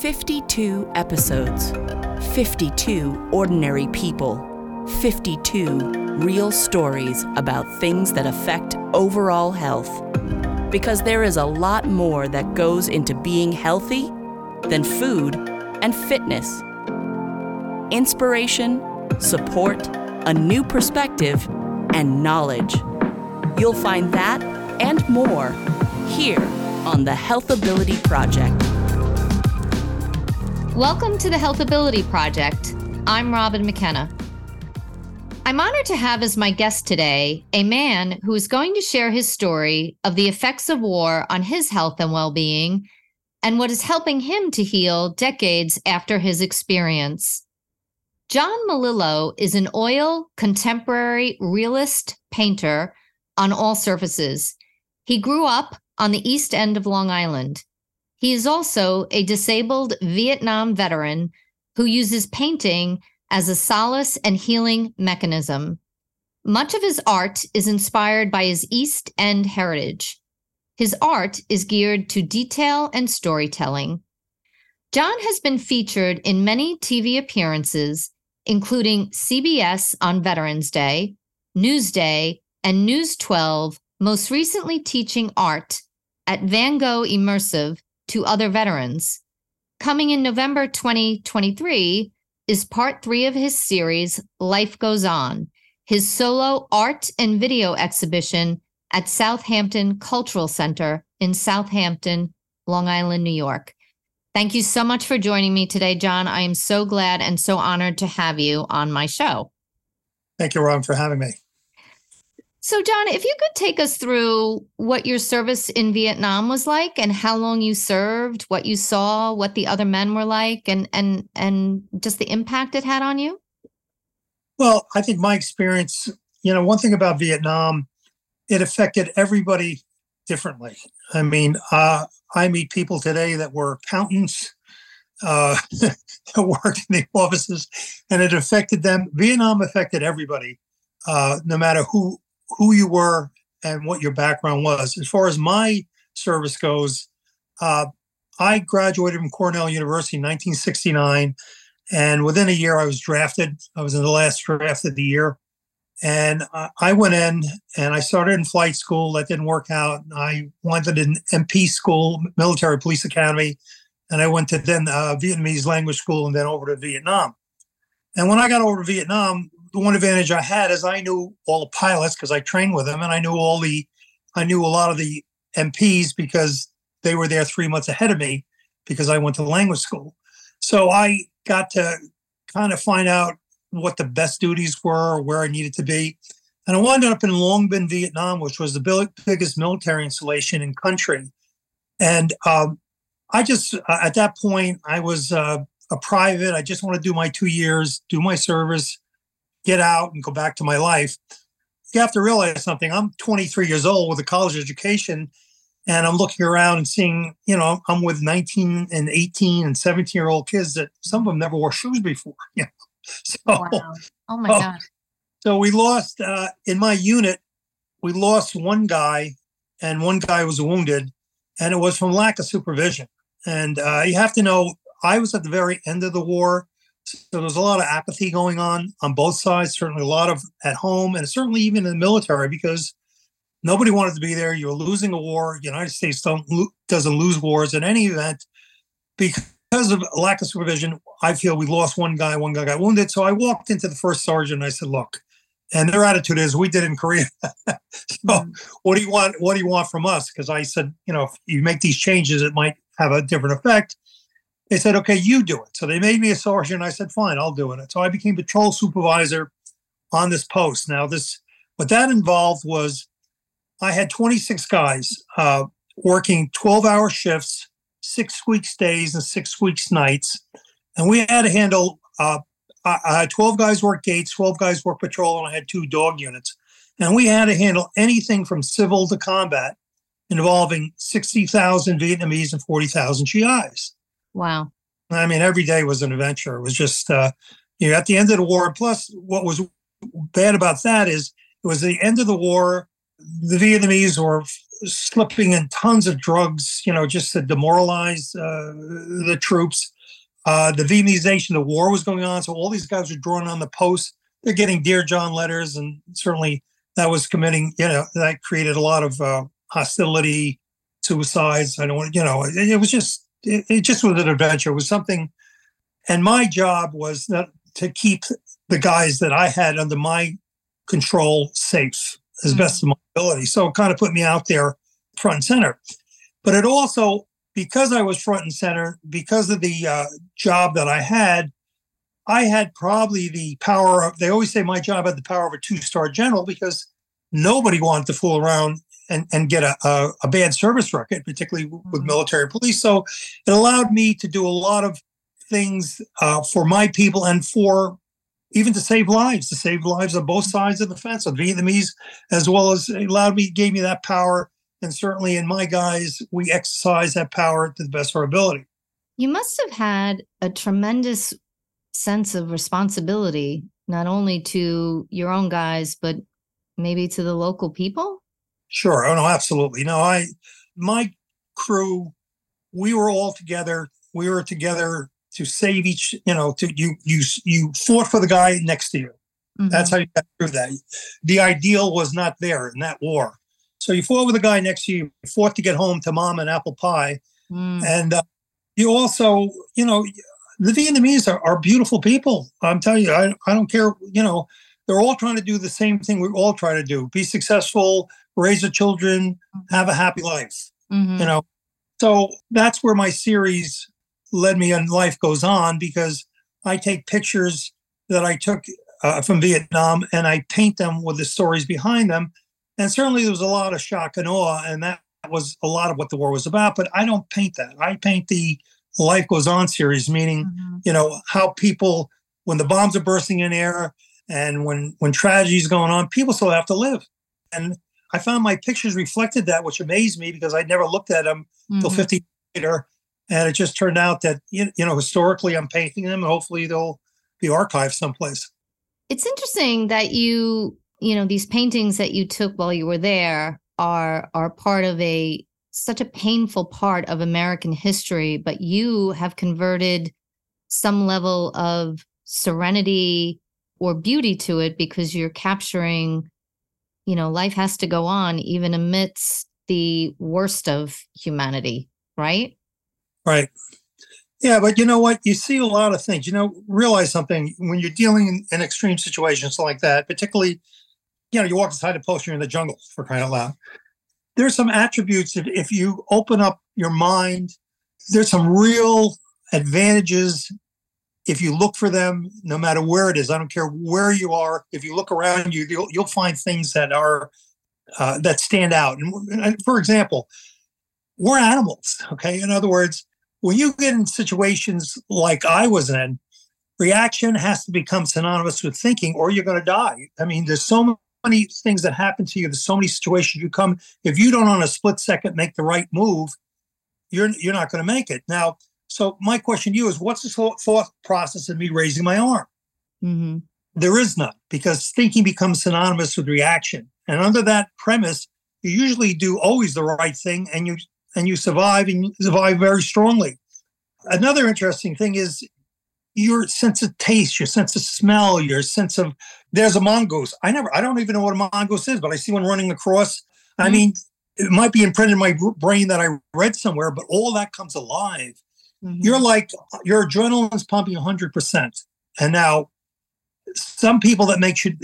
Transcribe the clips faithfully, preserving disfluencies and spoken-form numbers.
fifty-two episodes, fifty-two ordinary people, fifty-two real stories about things that affect overall health. Because there is a lot more that goes into being healthy than food and fitness. Inspiration, support, a new perspective, and knowledge. You'll find that and more here on the HealthAbility Project. Welcome to the HealthAbility Project. I'm Robin McKenna. I'm honored to have as my guest today a man who is going to share his story of the effects of war on his health and well-being and what is helping him to heal decades after his experience. John Melillo is an oil contemporary realist painter on all surfaces. He grew up on the east end of Long Island. He is also a disabled Vietnam veteran who uses painting as a solace and healing mechanism. Much of his art is inspired by his East End heritage. His art is geared to detail and storytelling. John has been featured in many T V appearances, including C B S on Veterans Day, Newsday, and News twelve, most recently teaching art at Van Gogh Immersive to other veterans. Coming in November twenty twenty-three, is part three of his series, Life Goes On, his solo art and video exhibition at Southampton Cultural Center in Southampton, Long Island, New York. Thank you so much for joining me today, John. I am so glad and so honored to have you on my show. Thank you, Ron, for having me. So, John, if you could take us through what your service in Vietnam was like and how long you served, what you saw, what the other men were like, and and and just the impact it had on you? Well, I think my experience, you know, one thing about Vietnam, it affected everybody differently. I mean, uh, I meet people today that were accountants, uh, that worked in the offices, and it affected them. Vietnam affected everybody, uh, no matter who. who you were and what your background was. As far as my service goes, uh, I graduated from Cornell University in nineteen sixty-nine. And within a year, I was drafted. I was in the last draft of the year. And uh, I went in and I started in flight school. That didn't work out. I wanted an M P school, military police academy. And I went to then uh, Vietnamese language school and then over to Vietnam. And when I got over to Vietnam, the one advantage I had is I knew all the pilots because I trained with them, and I knew all the, I knew a lot of the M Ps because they were there three months ahead of me because I went to language school. So I got to kind of find out what the best duties were or where I needed to be. And I wound up in Long Binh, Vietnam, which was the big, biggest military installation in country. And um, I just, at that point, I was uh, a private. I just want to do my two years, do my service, get out and go back to my life. You have to realize something. I'm twenty-three years old with a college education, and I'm looking around and seeing, you know, I'm with nineteen and eighteen and seventeen year old kids that some of them never wore shoes before. Yeah. So, wow. Oh my so, God. So we lost, uh, in my unit, we lost one guy, and one guy was wounded, and it was from lack of supervision. And uh, you have to know, I was at the very end of the war. So there's a lot of apathy going on on both sides, certainly a lot of at home and certainly even in the military because nobody wanted to be there. You're losing a war. The United States don't, doesn't lose wars in any event. Because of lack of supervision, I feel we lost one guy, one guy got wounded. So I walked into the first sergeant and I said, look, and their attitude is we did in Korea. So what do you want? What do you want from us? Because I said, you know, if you make these changes, it might have a different effect. They said, okay, you do it. So they made me a sergeant. I said, fine, I'll do it. So I became patrol supervisor on this post. Now, this what that involved was I had twenty-six guys uh, working twelve-hour shifts, six weeks days and six weeks nights. And we had to handle, uh, I, I had twelve guys work gates, twelve guys work patrol, and I had two dog units. And we had to handle anything from civil to combat involving sixty thousand Vietnamese and forty thousand G Is. Wow. I mean, every day was an adventure. It was just, uh, you know, at the end of the war. Plus, what was bad about that is it was the end of the war. The Vietnamese were slipping in tons of drugs, you know, just to demoralize uh, the troops. Uh, the Vietnamization, the war was going on, so all these guys were drawn on the post. They're getting Dear John letters, and certainly that was committing, you know, that created a lot of uh, hostility, suicides. I don't want to, you know, it, it was just, it, it just was an adventure. It was something, and my job was not to keep the guys that I had under my control safe as best of my ability. So it kind of put me out there front and center. But it also, because I was front and center, because of the uh, job that I had, I had probably the power of, they always say my job had the power of a two-star general, because nobody wanted to fool around and, and get a, a, a bad service record, particularly with military and police. So it allowed me to do a lot of things uh, for my people and for even to save lives, to save lives on both sides of the fence, on Vietnamese, as well as it allowed me, gave me that power. And certainly in my guys, we exercise that power to the best of our ability. You must have had a tremendous sense of responsibility, not only to your own guys, but maybe to the local people? Sure. Oh, no, absolutely. No, I, my crew, we were all together. We were together to save each, you know, to you, you, you fought for the guy next to you. Mm-hmm. That's how you got through that. The ideal was not there in that war. So you fought with the guy next to you, you fought to get home to mom and apple pie. Mm. And uh, you also, you know, the Vietnamese are, are beautiful people. I'm telling you, I, I don't care, you know, they're all trying to do the same thing we all try to do. Be successful, raise your children, have a happy life, mm-hmm. you know. So that's where my series led me and Life Goes On, because I take pictures that I took uh, from Vietnam and I paint them with the stories behind them. And certainly there was a lot of shock and awe, and that was a lot of what the war was about. But I don't paint that. I paint the Life Goes On series, meaning, mm-hmm. you know, how people, when the bombs are bursting in air and when, when tragedy is going on, people still have to live. And I found my pictures reflected that, which amazed me because I never looked at them until mm-hmm. fifty years later. And it just turned out that, you know, historically I'm painting them, and hopefully they'll be archived someplace. It's interesting that you, you know, these paintings that you took while you were there are are part of a such a painful part of American history, but you have converted some level of serenity or beauty to it because you're capturing, you know, life has to go on even amidst the worst of humanity, right? Right. Yeah, but you know what? You see a lot of things. You know, realize something. When you're dealing in extreme situations like that, particularly, you know, you walk inside a post, you're in the jungle, for crying out loud. There's some attributes that if you open up your mind, there's some real advantages if you look for them, no matter where it is. I don't care where you are. If you look around you, you'll, you'll find things that are uh, that stand out. And for example, we're animals, okay? In other words, when you get in situations like I was in, reaction has to become synonymous with thinking, or you're going to die. I mean, there's so many things that happen to you. There's so many situations you come. If you don't, on a split second, make the right move, you're you're not going to make it. Now, so my question to you is, what's the thought process of me raising my arm? Mm-hmm. There is none, because thinking becomes synonymous with reaction. And under that premise, you usually do always the right thing, and you and you survive, and you survive very strongly. Another interesting thing is your sense of taste, your sense of smell, your sense of, there's a mongoose. I never, I don't even know what a mongoose is, but I see one running across. Mm-hmm. I mean, it might be imprinted in my brain that I read somewhere, but all that comes alive. Mm-hmm. You're like, your adrenaline's pumping one hundred percent. And now some people that make you,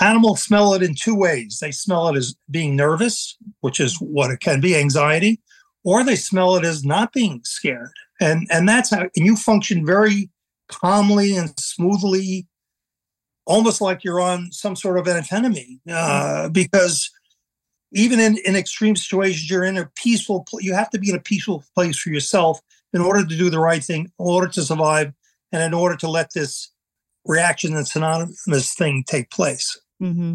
animals smell it in two ways. They smell it as being nervous, which is what it can be, anxiety, or they smell it as not being scared. And and that's how, and you function very calmly and smoothly, almost like you're on some sort of an enemy, uh, because even in, in extreme situations, you're in a peaceful, you have to be in a peaceful place for yourself in order to do the right thing, in order to survive, and in order to let this reaction and synonymous thing take place. Mm-hmm.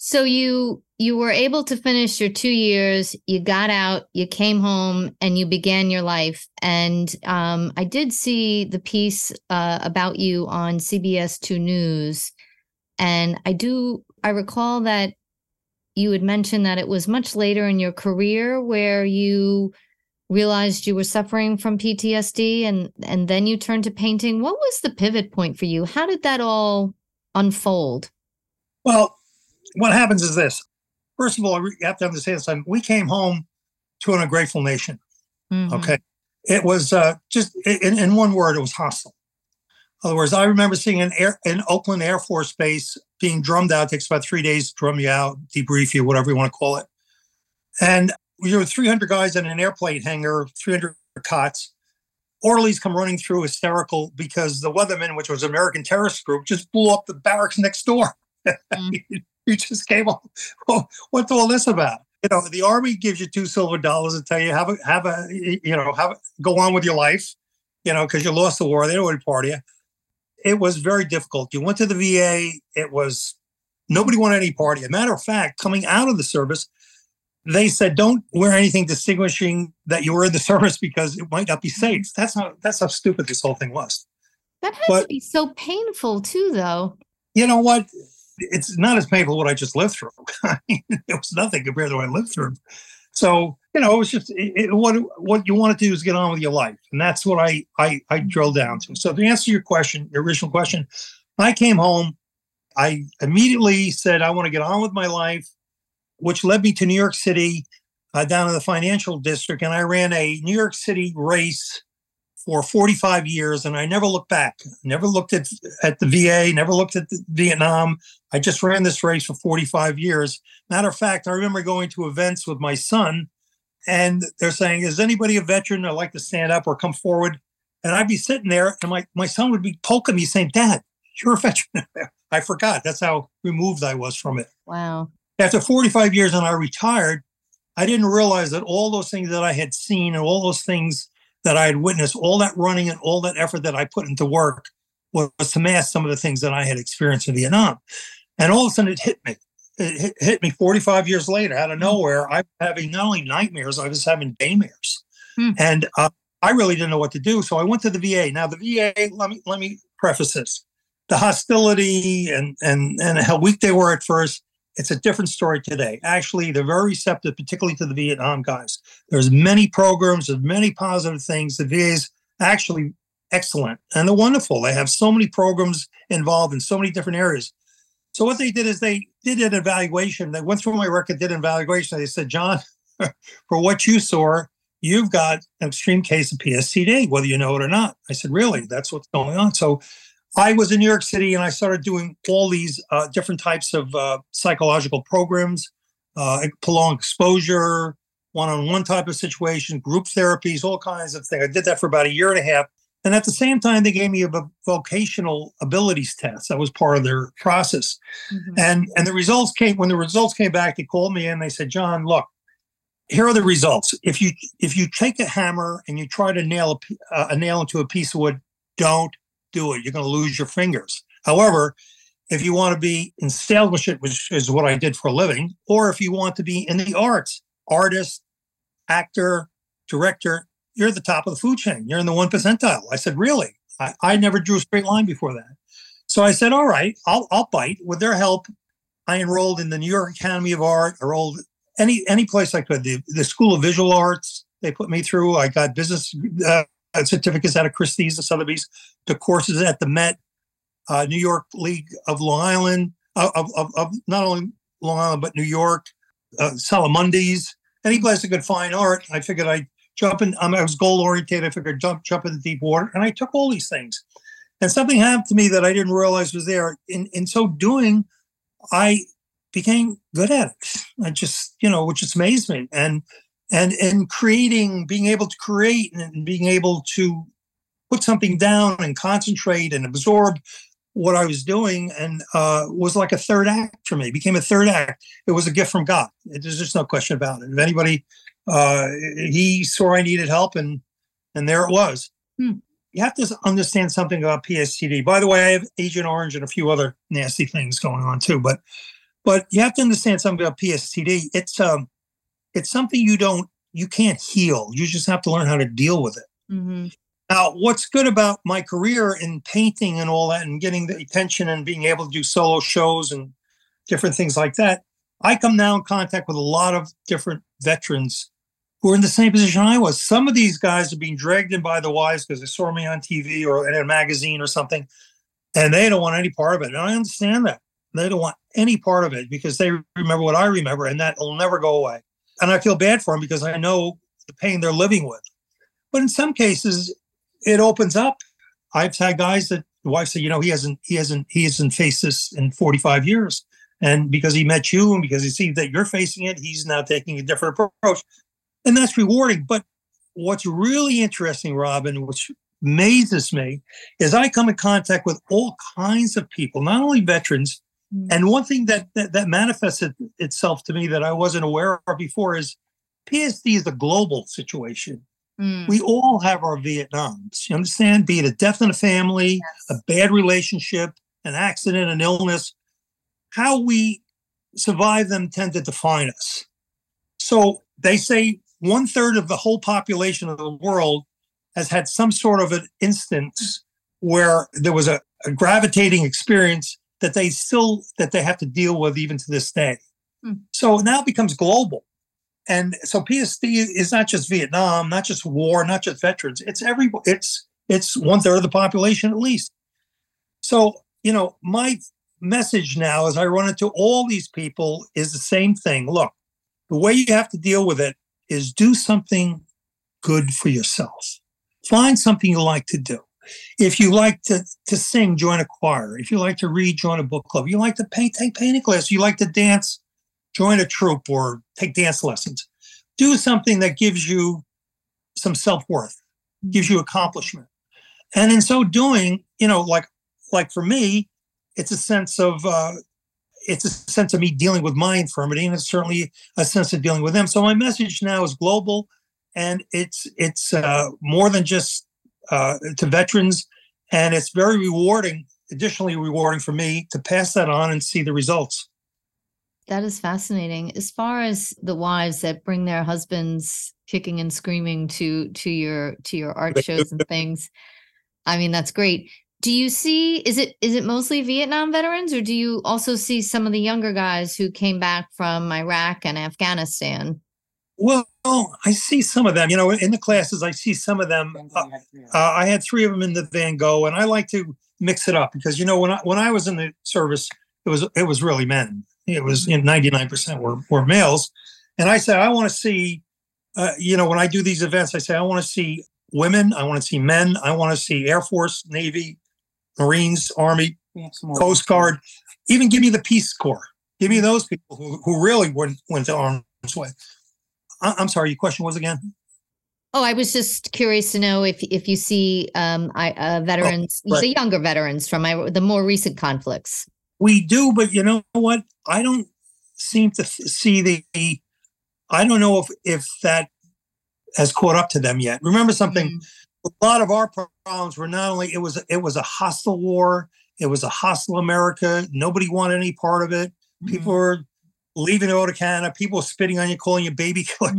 So you you were able to finish your two years, you got out, you came home, and you began your life. And um, I did see the piece uh, about you on C B S two News. And I do, I recall that you had mentioned that it was much later in your career where you realized you were suffering from P T S D, and, and then you turned to painting. What was the pivot point for you? How did that all unfold? Well, what happens is this. First of all, you have to understand something. We came home to an ungrateful nation. Mm-hmm. Okay. It was uh, just, in, in one word, it was hostile. In other words, I remember seeing an, air, an Oakland Air Force Base being drummed out. It takes about three days to drum you out, debrief you, whatever you want to call it. And there were three hundred guys in an airplane hangar, three hundred cots. Orderlies come running through hysterical because the Weathermen, which was an American terrorist group, just blew up the barracks next door. Mm. You just came up. Well, what's all this about? You know, the Army gives you two silver dollars and tell you have a have a you know have a, go on with your life, you know, because you lost the war. They don't want to party you. It was very difficult. You went to the V A. It was nobody wanted any party. As a matter of fact, coming out of the service, they said don't wear anything distinguishing that you were in the service because it might not be safe. That's how that's how stupid this whole thing was. That has but, to be so painful too, though. You know what? It's not as painful what I just lived through. I mean, it was nothing compared to what I lived through. So, you know, it was just it, it, what what you want to do is get on with your life. And that's what I, I I drilled down to. So to answer your question, your original question, I came home. I immediately said, I want to get on with my life, which led me to New York City, uh, down in the financial district. And I ran a New York City race for forty-five years, and I never looked back, never looked at, at the V A, never looked at the Vietnam. I just ran this race for forty-five years. Matter of fact, I remember going to events with my son, and they're saying, is anybody a veteran that'd like to stand up or come forward? And I'd be sitting there, and my, my son would be poking me saying, Dad, you're a veteran. I forgot. That's how removed I was from it. Wow. After forty-five years and I retired, I didn't realize that all those things that I had seen and all those things that I had witnessed, all that running and all that effort that I put into work was to mask some of the things that I had experienced in Vietnam. And all of a sudden it hit me. It hit me forty-five years later out of nowhere. I was having not only nightmares, I was having daymares. Hmm. And uh, I really didn't know what to do. So I went to the V A. Now the V A, let me let me preface this. The hostility and and and how weak they were at first, it's a different story today. Actually, they're very receptive, particularly to the Vietnam guys. There's many programs, there's many positive things. The V A is actually excellent and they're wonderful. They have so many programs involved in so many different areas. So what they did is they did an evaluation. They went through my record, did an evaluation. They said, John, for what you saw, you've got an extreme case of P T S D, whether you know it or not. I said, really? That's what's going on. So I was in New York City, and I started doing all these uh, different types of uh, psychological programs, uh, prolonged exposure, one-on-one type of situation, group therapies, all kinds of things. I did that for about a year and a half. And at the same time, they gave me a vocational abilities test. That was part of their process. Mm-hmm. And and the results came, when the results came back, they called me and they said, John, look, here are the results. If you if you take a hammer and you try to nail a, a nail into a piece of wood, don't do it. You're going to lose your fingers. However, if you want to be in salesmanship, which is what I did for a living, or if you want to be in the arts, artist, actor, director, you're at the top of the food chain. You're in the one percentile. I said, really? I, I never drew a straight line before that. So I said, all right, I'll, I'll bite. With their help, I enrolled in the New York Academy of Art, enrolled any any place I could. The, the School of Visual Arts, they put me through. I got business uh, certificates out of Christie's and Sotheby's, to courses at the Met, uh, New York League of Long Island, uh, of, of, of not only Long Island, but New York, uh, Salamundi's, any place I could find art. I figured I'd jump in. Um, I was goal-oriented. I figured jump, jump in the deep water. And I took all these things. And something happened to me that I didn't realize was there. In, in so doing, I became good at it. I just, you know, which just amazed me. And And and creating, being able to create and being able to put something down and concentrate and absorb what I was doing, and uh, was like a third act for me. It became a third act. It was a gift from God. It, there's just no question about it. If anybody, uh, he saw I needed help, and and there it was. Hmm. You have to understand something about P T S D. By the way, I have Agent Orange and a few other nasty things going on too. But but you have to understand something about P T S D. It's um. It's something you don't, you can't heal. You just have to learn how to deal with it. Mm-hmm. Now, what's good about my career in painting and all that, and getting the attention and being able to do solo shows and different things like that, I come now in contact with a lot of different veterans who are in the same position I was. Some of these guys are being dragged in by the wives because they saw me on T V or in a magazine or something, and they don't want any part of it. And I understand that. They don't want any part of it because they remember what I remember, and that will never go away. And I feel bad for them because I know the pain they're living with. But in some cases, it opens up. I've had guys that the wife said, you know, he hasn't, he hasn't, he hasn't faced this in forty-five years. And because he met you and because he sees that you're facing it, he's now taking a different approach. And that's rewarding. But what's really interesting, Robin, which amazes me, is I come in contact with all kinds of people, not only veterans. And one thing that that, that manifested itself to me that I wasn't aware of before is P T S D is a global situation. Mm. We all have our Vietnams, you understand? Be it a death in a family, yes. a bad relationship, an accident, an illness. How we survive them tend to define us. So they say one third of the whole population of the world has had some sort of an instance where there was a, a gravitating experience that they still, that they have to deal with even to this day. Mm. So now it becomes global. And so P T S D is not just Vietnam, not just war, not just veterans. It's every, it's, it's one third of the population at least. So, you know, my message now as I run into all these people is the same thing. Look, the way you have to deal with it is do something good for yourself. Find something you like to do. If you like to, to sing, join a choir. If you like to read, join a book club. You like to paint, take painting class. You like to dance, join a troupe or take dance lessons. Do something that gives you some self-worth, gives you accomplishment. And in so doing, you know, like like for me, it's a sense of uh, it's a sense of me dealing with my infirmity, and it's certainly a sense of dealing with them. So my message now is global, and it's it's uh, more than just Uh, to veterans, and it's very rewarding, additionally rewarding for me to pass that on and see the results. That is fascinating. As far as the wives that bring their husbands kicking and screaming to to your to your art shows and things, I mean, that's great. Do you see, is it is it mostly Vietnam veterans, or do you also see some of the younger guys who came back from Iraq and Afghanistan? Well, I see some of them, you know, in the classes, I see some of them. Uh, uh, I had three of them in the Van Gogh, and I like to mix it up because, you know, when I, when I was in the service, it was it was really men. It was you know, ninety-nine percent were, were males. And I said, I want to see, uh, you know, when I do these events, I say, I want to see women. I want to see men. I want to see Air Force, Navy, Marines, Army, Coast Guard, even give me the Peace Corps. Give me those people who, who really went, went to arms with. I'm sorry, your question was again? Oh, I was just curious to know if if you see um, I, uh, veterans, oh, right. You see younger veterans from my, the more recent conflicts. We do, but you know what? I don't seem to see the, I don't know if, if that has caught up to them yet. Remember something, mm-hmm. a lot of our problems were not only, it was it was a hostile war, it was a hostile America, nobody wanted any part of it, mm-hmm. people were leaving over to Canada, people spitting on you, calling you baby killer.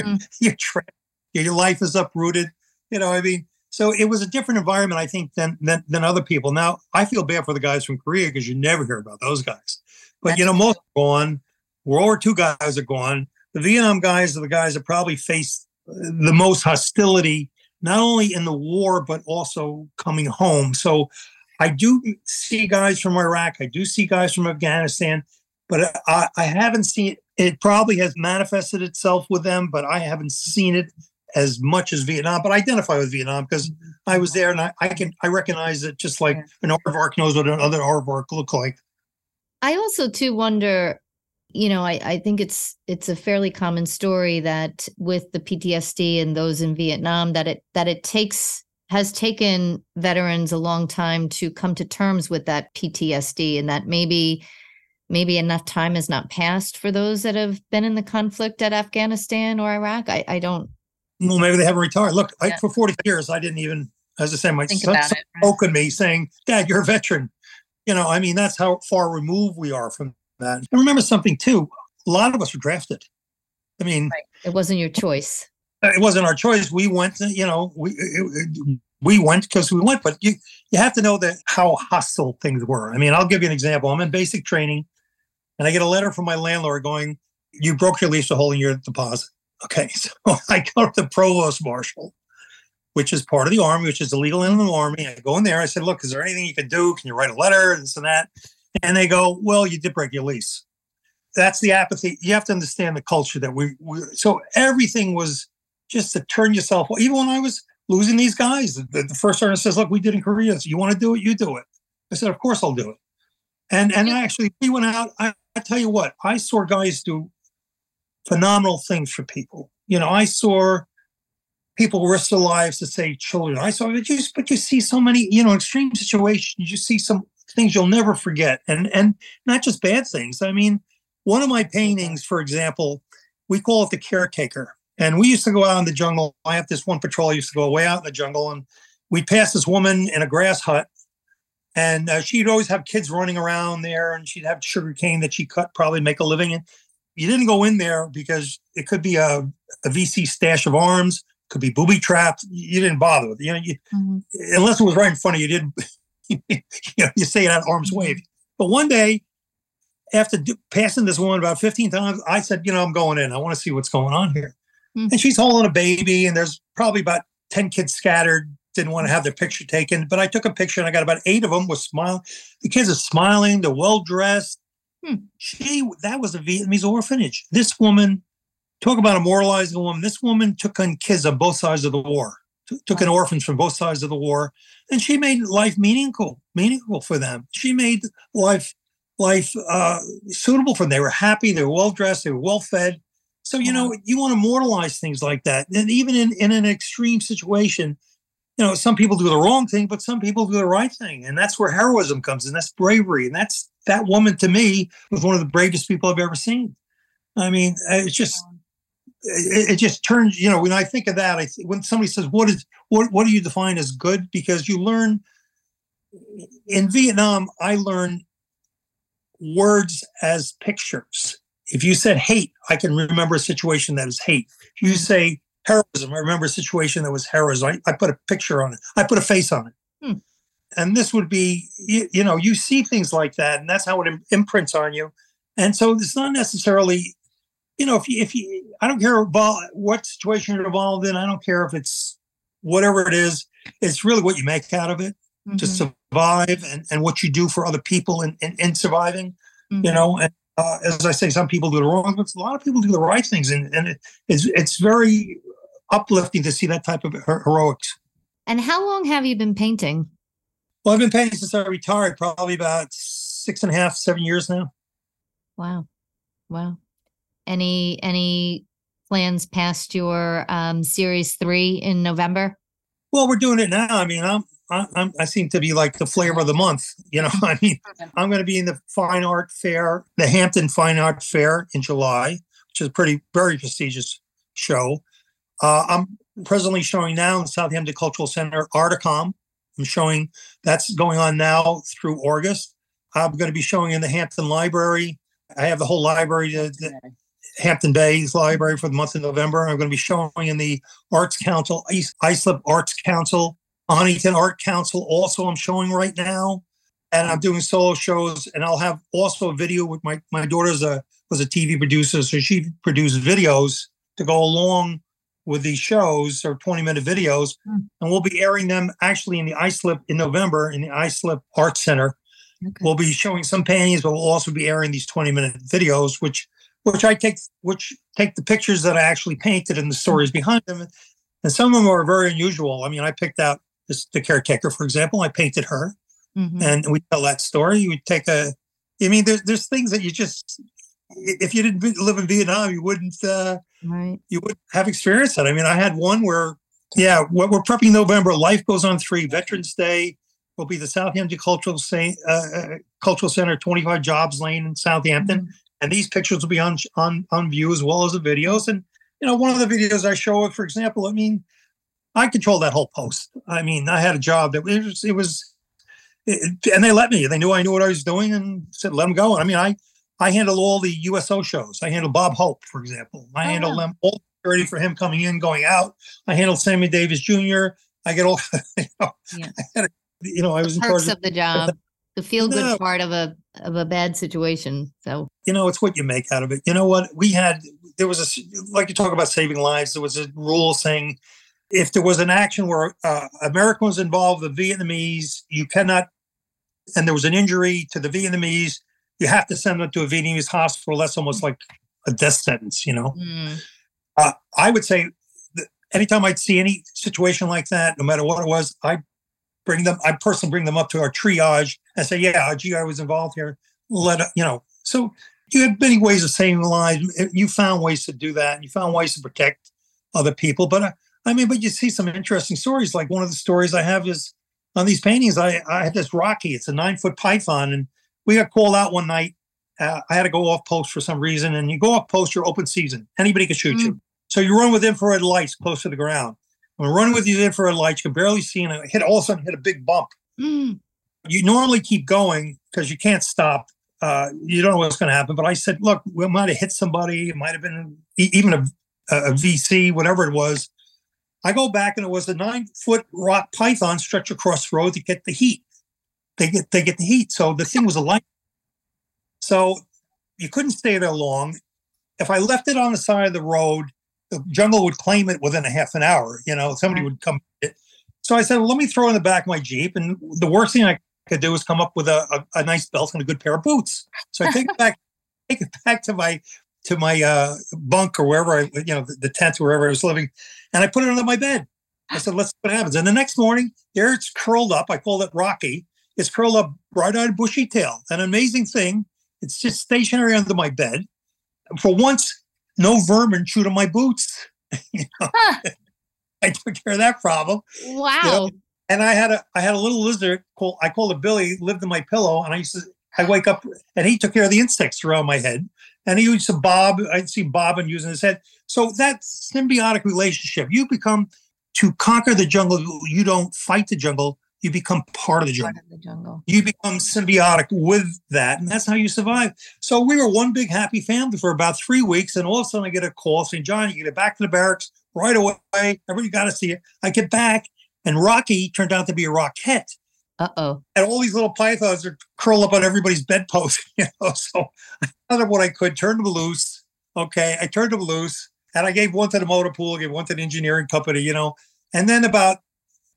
mm. You're trapped. Your life is uprooted. You know, I mean, so it was a different environment, I think, than than, than other people. Now, I feel bad for the guys from Korea because you never hear about those guys. But, That's you know, true. Most are gone. World War Two guys are gone. The Vietnam guys are the guys that probably faced the most hostility, not only in the war, but also coming home. So I do see guys from Iraq. I do see guys from Afghanistan. But I, I haven't seen it. It probably has manifested itself with them, but I haven't seen it as much as Vietnam. But I identify with Vietnam because I was there, and I, I can I recognize it just like an aardvark knows what another aardvark look like. I also too wonder, you know, I, I think it's it's a fairly common story that with the P T S D and those in Vietnam that it that it takes has taken veterans a long time to come to terms with that P T S D, and that maybe. Maybe enough time has not passed for those that have been in the conflict at Afghanistan or Iraq. I, I don't. Well, maybe they haven't retired. Look, yeah. I, for forty years, I didn't even, as I say, my son spoke it, right? at me saying, Dad, you're a veteran. You know, I mean, that's how far removed we are from that. And remember something, too. A lot of us were drafted. I mean. Right. It wasn't your choice. It wasn't our choice. We went, you know, we it, it, we went because we went. But you, you have to know that how hostile things were. I mean, I'll give you an example. I'm in basic training. And I get a letter from my landlord going, you broke your lease to holding your deposit. Okay, so I go to the provost marshal, which is part of the Army, which is illegal in the Army. I go in there. I said, look, is there anything you can do? Can you write a letter and this and that? And they go, well, you did break your lease. That's the apathy. You have to understand the culture that we, we so everything was just to turn yourself. Even when I was losing these guys, the, the first sergeant says, look, we did in Korea. So you want to do it? You do it. I said, of course I'll do it. And and actually, we went out. I, I tell you what, I saw guys do phenomenal things for people. You know, I saw people risk their lives to save children. I saw, but you, but you see so many, you know, extreme situations, you see some things you'll never forget. And and not just bad things. I mean, one of my paintings, for example, we call it the caretaker. And we used to go out in the jungle. I have this one patrol used to go way out in the jungle. And we'd pass this woman in a grass hut. And uh, she'd always have kids running around there. And she'd have sugar cane that she cut, probably make a living in. You didn't go in there because it could be a, a V C stash of arms. Could be booby trapped. You didn't bother with it. You know, you, mm-hmm. unless it was right in front of you, you didn't, you know, you stay it out of arm's way. But one day, after do, passing this woman about fifteen times, I said, you know, I'm going in. I want to see what's going on here. Mm-hmm. And she's holding a baby, and there's probably about ten kids scattered, didn't want to have their picture taken. But I took a picture, and I got about eight of them with smile. The kids are smiling. They're well-dressed. Hmm. She, that was a Vietnamese orphanage. This woman, talk about a moralizing woman. This woman took on kids on both sides of the war, T- took on orphans from both sides of the war, and she made life meaningful, meaningful for them. She made life life uh, suitable for them. They were happy. They were well-dressed. They were well-fed. So, you know, you want to moralize things like that. And even in, in an extreme situation, you know, some people do the wrong thing, but some people do the right thing. And that's where heroism comes in. That's bravery. And that's that woman, to me, was one of the bravest people I've ever seen. I mean, it's just... It, it just turns, you know, when I think of that, I th- when somebody says, what is, what, what do you define as good? Because you learn in Vietnam, I learned words as pictures. If you said hate, I can remember a situation that is hate. If you say heroism, I remember a situation that was heroism. I, I put a picture on it. I put a face on it. Hmm. And this would be, you, you know, you see things like that, and that's how it imprints on you. And so it's not necessarily, you know, if you, if you, I don't care about what situation you're involved in. I don't care if it's whatever it is. It's really what you make out of it mm-hmm. to survive and, and what you do for other people in, in, in surviving, mm-hmm. you know, and uh, as I say, some people do the wrong, but a lot of people do the right things. And, and it, it's, it's very uplifting to see that type of her- heroics. And how long have you been painting? Well, I've been painting since I retired, probably about six and a half, seven years now. Wow. Wow. Any any plans past your um, series three in November? Well, we're doing it now. I mean, I'm, I'm I seem to be like the flavor of the month. You know, I mean, I'm going to be in the Fine Art Fair, the Hampton Fine Art Fair in July, which is a pretty very prestigious show. Uh, I'm presently showing now in the Southampton Cultural Center, Articom. I'm showing that's going on now through August. I'm going to be showing in the Hampton Library. I have the whole library to. to Hampton Bay's Library for the month of November. I'm going to be showing in the Arts Council, East Islip Arts Council, Huntington Art Council. Also, I'm showing right now, and I'm doing solo shows. And I'll have also a video with my my daughter's a was a T V producer, so she produced videos to go along with these shows, or twenty minute videos, and we'll be airing them actually in the Islip in November in the Islip Art Center. Okay. We'll be showing some paintings, but we'll also be airing these twenty minute videos, which. Which I take, which take the pictures that I actually painted and the stories behind them, and some of them are very unusual. I mean, I picked out this, the caretaker, for example. I painted her, mm-hmm. and we tell that story. You would take a, I mean, there's there's things that you just, if you didn't live in Vietnam, you wouldn't, uh, right. you wouldn't have experienced that. I mean, I had one where, yeah, we're, we're prepping November. Life Goes on three, Veterans Day. Will be the Southampton Cultural Saint, uh, Cultural Center, twenty-five Jobs Lane in Southampton. Mm-hmm. And these pictures will be on, on on view as well as the videos. And, you know, one of the videos I show, for example, I mean, I control that whole post. I mean, I had a job that it was, it was it, and they let me. They knew I knew what I was doing and said, let them go. And I mean, I, I handle all the U S O shows. I handle Bob Hope, for example. I oh, handle them all security for him coming in, going out. I handle Sammy Davis Junior I get all, you know, yeah. I had a, you know, I was in charge of the job. the feel good no. part of a of a bad situation. So, you know, it's what you make out of it. You know what? We had, there was a, like you talk about saving lives, there was a rule saying if there was an action where uh, American was involved, the Vietnamese, you cannot, and there was an injury to the Vietnamese, you have to send them to a Vietnamese hospital. That's almost like a death sentence, you know? Mm. Uh, I would say that anytime I'd see any situation like that, no matter what it was, I bring them, I personally bring them up to our triage and say, yeah, gee, I was involved here. Let, you know, so you had many ways of saving lives. You found ways to do that. You found ways to protect other people. But I, I mean, but you see some interesting stories. Like one of the stories I have is on these paintings, I, I had this Rocky, it's a nine foot python. And we got called out one night. Uh, I had to go off post for some reason. And you go off post, you're open season. Anybody can shoot mm. you. So you run with infrared lights close to the ground. When running with these infrared lights, you can barely see, and it hit, all of a sudden hit a big bump. Mm. You normally keep going because you can't stop. Uh, you don't know what's going to happen. But I said, look, we might have hit somebody. It might have been even a, a V C, whatever it was. I go back, and it was a nine-foot rock python stretched across the road to get the heat. They get they get the heat. So the thing was a light. So you couldn't stay there long. If I left it on the side of the road, the jungle would claim it within a half an hour. You know, somebody would come. So I said, well, let me throw in the back of my Jeep. And the worst thing I could do was come up with a, a, a nice belt and a good pair of boots. So I take it back, take it back to my to my uh, bunk or wherever I, you know, the, the tent or wherever I was living. And I put it under my bed. I said, let's see what happens. And the next morning, there it's curled up. I called it Rocky. It's curled up, bright-eyed, bushy tail. An amazing thing. It's just stationary under my bed. For once, no vermin chewed on my boots. You know? Huh. I took care of that problem. Wow. You know? And I had a I had a little lizard called I called it Billy, lived in my pillow, and I used to I wake up and he took care of the insects around my head. And he used to bob. I'd see bobbing using his head. So that symbiotic relationship, you become to conquer the jungle, you don't fight the jungle. You become part of the jungle. Part of the jungle. You become symbiotic with that, and that's how you survive. So we were one big happy family for about three weeks, and all of a sudden I get a call saying, John, you get back to the barracks right away. Everybody got to see it. I get back, and Rocky turned out to be a rockette. Uh-oh. And all these little pythons are curled up on everybody's bedpost. You know? So I found out what I could, turned them loose. Okay, I turned them loose, and I gave one to the motor pool, gave one to the engineering company, you know. And then about,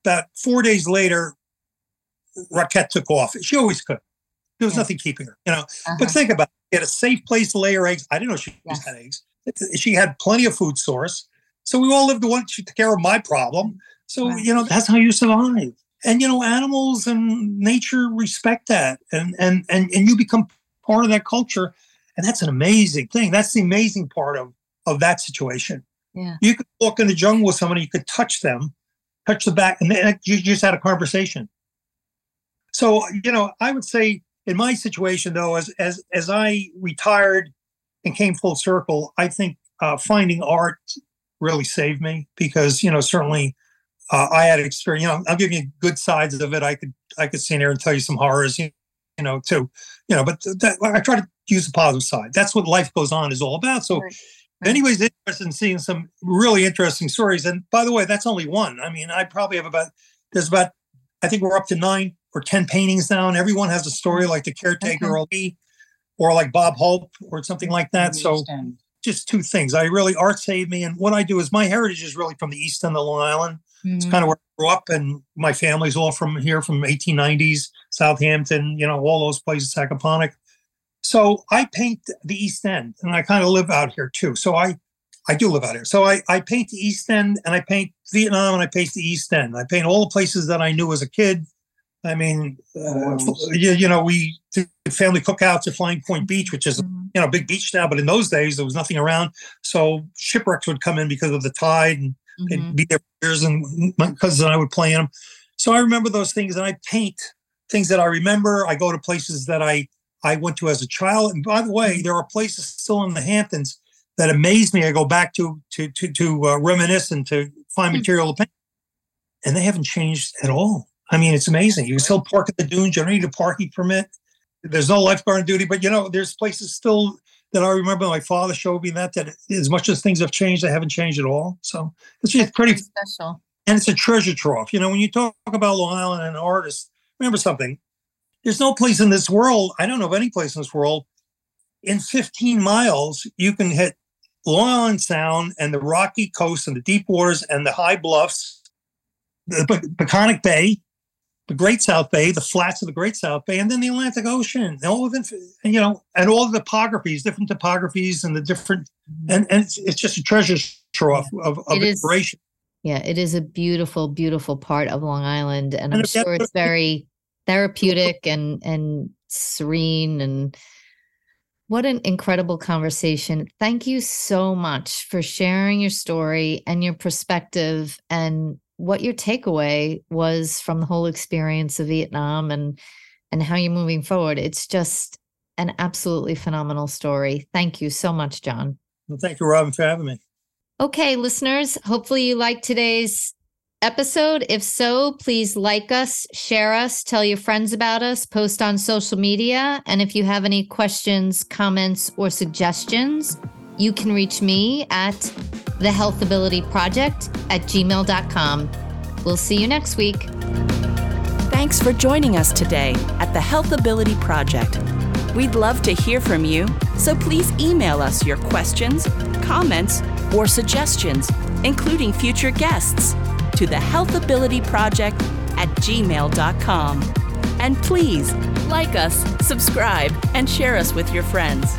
about four days later, Rockette took off. She always could. There was yeah. nothing keeping her, you know. Uh-huh. But think about it. She had a safe place to lay her eggs. I didn't know she yes. had eggs. She had plenty of food source. So we all lived one. She took care of my problem. So, right. you know, that's how you survive. And, you know, animals and nature respect that. And, and, and, and you become part of that culture. And that's an amazing thing. That's the amazing part of, of that situation. Yeah. You could walk in the jungle with somebody. You could touch them, touch the back. And they, you just had a conversation. So, you know, I would say in my situation, though, as as as I retired and came full circle, I think uh, finding art really saved me because, you know, certainly uh, I had experience. You know, I'll give you good sides of it. I could I could sit here and tell you some horrors, you know, too. You know, but that, I try to use the positive side. That's what Life Goes On is all about. So right. Right. Anybody's interested in seeing some really interesting stories. And by the way, that's only one. I mean, I probably have about there's about I think we're up to nine. Or ten paintings now, and everyone has a story like the caretaker okay. or like Bob Hope or something like that. So just two things. I really, art saved me. And what I do is my heritage is really from the East End of Long Island. Mm-hmm. It's kind of where I grew up, and my family's all from here, from eighteen nineties, Southampton, you know, all those places, Sacaponic. So I paint the East End, and I kind of live out here too. So I, I do live out here. So I, I paint the East End, and I paint Vietnam, and I paint the East End. I paint all the places that I knew as a kid. I mean, uh, you, you know, we did family cookouts at Flying Point Beach, which is, mm-hmm. you know, a big beach now. But in those days, there was nothing around. So shipwrecks would come in because of the tide and mm-hmm. they'd be there for years. And my cousins and I would play in them. So I remember those things and I paint things that I remember. I go to places that I, I went to as a child. And by the way, there are places still in the Hamptons that amaze me. I go back to to to, to uh, reminisce and to find material to paint. And they haven't changed at all. I mean, it's amazing. You can still park at the dunes. You don't need a parking permit. There's no lifeguard duty. But, you know, there's places still that I remember my father showed me that, that as much as things have changed, they haven't changed at all. So it's just pretty, pretty special. And it's a treasure trove. You know, when you talk about Long Island and artists, remember something. There's no place in this world, I don't know of any place in this world, in fifteen miles, you can hit Long Island Sound and the rocky coast and the deep waters and the high bluffs, the Peconic Bay, the Great South Bay, the flats of the Great South Bay, and then the Atlantic Ocean. All within, you know, and all the topographies, different topographies, and the different, and, and it's, it's just a treasure trove of, of inspiration. Yeah, it is a beautiful, beautiful part of Long Island, and I'm sure it's very therapeutic and and serene. And what an incredible conversation. Thank you so much for sharing your story and your perspective and what your takeaway was from the whole experience of Vietnam and and how you're moving forward. It's just an absolutely phenomenal story. Thank you so much, John. Well, thank you, Robin, for having me. Okay, listeners, hopefully you liked today's episode. If so, please like us, share us, tell your friends about us, post on social media. And if you have any questions, comments, or suggestions, you can reach me at the health ability project at gmail dot com. We'll see you next week. Thanks for joining us today at the HealthAbility Project. We'd love to hear from you, so please email us your questions, comments, or suggestions, including future guests, to the health ability project at gmail dot com. And please like us, subscribe, and share us with your friends.